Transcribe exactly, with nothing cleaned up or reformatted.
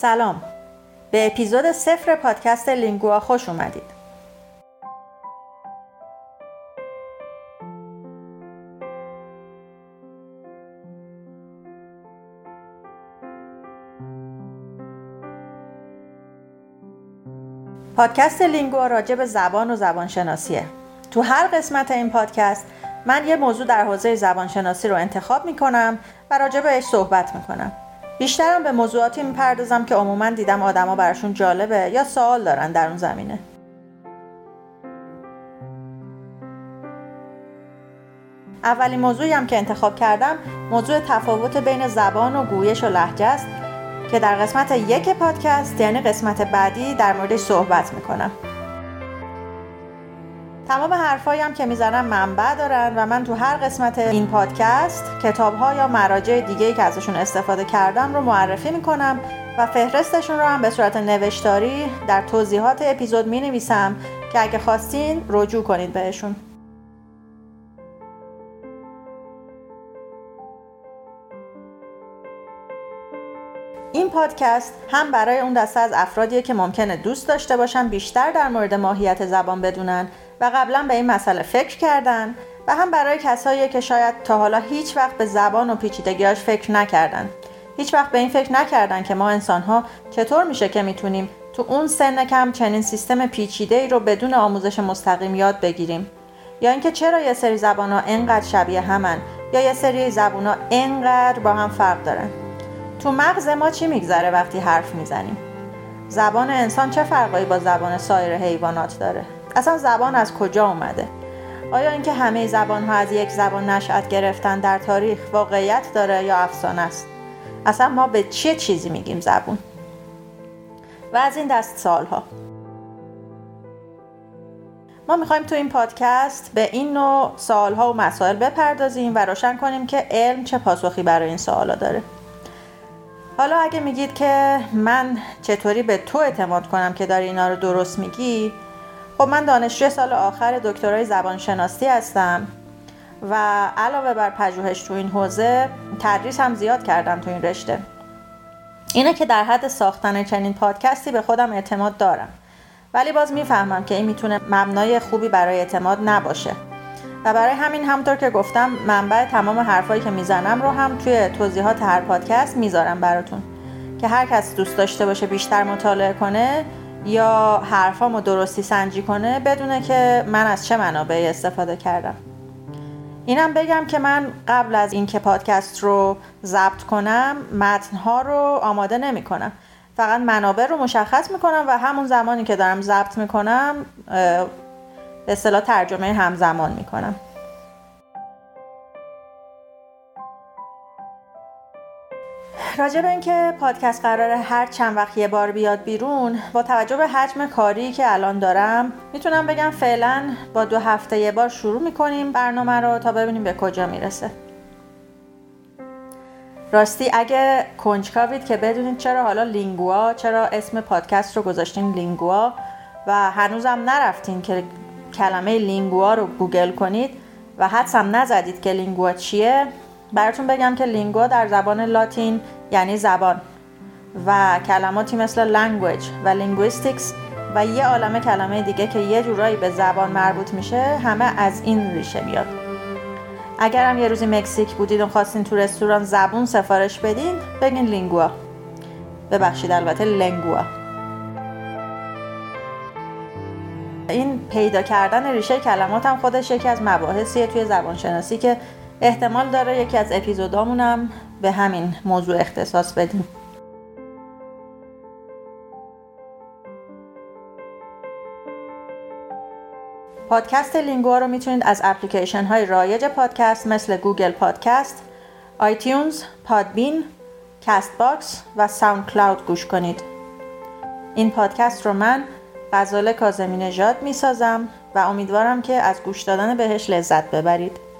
سلام، به اپیزود صفر پادکست لینگوا خوش اومدید. پادکست لینگوا راجع به زبان و زبانشناسیه. تو هر قسمت این پادکست من یه موضوع در حوزه زبانشناسی رو انتخاب میکنم و راجع بهش صحبت میکنم. بیشترم به موضوعاتی میپردازم که عموماً دیدم آدما براشون جالبه یا سوال دارن در اون زمینه. اولین موضوعی هم که انتخاب کردم موضوع تفاوت بین زبان و گویش و لهجه است که در قسمت یک پادکست، یعنی قسمت بعدی، در موردش صحبت میکنم. تمام حرفایی هم که میزنم منبع دارن و من تو هر قسمت این پادکست کتاب‌ها یا مراجع دیگه‌ای که ازشون استفاده کردم رو معرفی میکنم و فهرستشون رو هم به صورت نوشتاری در توضیحات اپیزود مینویسم که اگه خواستین رجوع کنید بهشون. این پادکست هم برای اون دسته از افرادیه که ممکنه دوست داشته باشن بیشتر در مورد ماهیت زبان بدونن و قبلا به این مسئله فکر کردن، و هم برای کساییه که شاید تا حالا هیچ وقت به زبان و پیچیدگیاش فکر نکردن. هیچ وقت به این فکر نکردن که ما انسان‌ها چطور میشه که میتونیم تو اون سن کم چنین سیستم پیچیده‌ای رو بدون آموزش مستقیم یاد بگیریم، یا اینکه چرا یه سری زبان‌ها اینقدر شبیه همن یا یه سری زبان‌ها اینقدر با هم فرق دارن. تو مغز ما چی میگذره وقتی حرف میزنیم؟ زبان انسان چه فرقی با زبان سایر حیوانات داره؟ اصلا زبان از کجا اومده؟ آیا اینکه همه زبان‌ها از یک زبان نشأت گرفتن در تاریخ واقعیت داره یا افسانه است؟ اصلا ما به چه چیزی میگیم زبان؟ و از این دست سوال‌ها. ما می‌خوایم تو این پادکست به این نوع سوال‌ها و مسائل بپردازیم و روشن کنیم که علم چه پاسخی برای این سوال‌ها داره. حالا اگه میگید که من چطوری به تو اعتماد کنم که داری اینا رو درست میگی؟ خب من دانشجوی سال آخر دکترای زبانشناسی هستم و علاوه بر پژوهش تو این حوزه تدریس هم زیاد کردم تو این رشته. اینه که در حد ساختن چنین پادکستی به خودم اعتماد دارم، ولی باز میفهمم که این میتونه مبنای خوبی برای اعتماد نباشه و برای همین همونطور که گفتم منبع تمام حرفایی که میزنم رو هم توی توضیحات هر پادکست میذارم براتون که هر کس دوست داشته باشه بیشتر مطالعه کنه یا حرفامو درستی سنجی کنه بدونه که من از چه منابعی استفاده کردم. اینم بگم که من قبل از اینکه پادکست رو ضبط کنم متن‌ها رو آماده نمی‌کنم، فقط منابع رو مشخص می‌کنم و همون زمانی که دارم ضبط می‌کنم به اصطلاح ترجمه همزمان می‌کنم. راجع به این که پادکست قراره هر چند وقت یه بار بیاد بیرون، با توجه به حجم کاری که الان دارم میتونم بگم فعلا با دو هفته یه بار شروع میکنیم برنامه رو تا ببینیم به کجا میرسه. راستی اگه کنجکاوید که بدونید چرا حالا لینگوا، چرا اسم پادکست رو گذاشتین لینگوا و هنوزم نرفتین که کلمه لینگوا رو گوگل کنید و حدسم نزدید که لینگوا چیه، براتون بگم که لینگوا در زبان لاتین یعنی زبان و کلماتی مثل language و linguistics و یه عالمه کلمه دیگه که یه جورایی به زبان مربوط میشه همه از این ریشه میاد. اگر هم یه روزی مکزیک بودید و خواستین تو رستوران زبون سفارش بدین بگین لینگوا. ببخشید، البته لینگوا. این پیدا کردن ریشه کلمات هم خودش یکی از مباحثیه توی زبانشناسی که احتمال داره یکی از اپیزودامونم به همین موضوع اختصاص بدیم. پادکست لینگوا رو میتونید از اپلیکیشن های رایج پادکست مثل گوگل پادکست، آیتیونز، پادبین، کست باکس و ساوند کلاود گوش کنید. این پادکست رو من غزاله کاظمی نژاد میسازم و امیدوارم که از گوش دادن بهش لذت ببرید.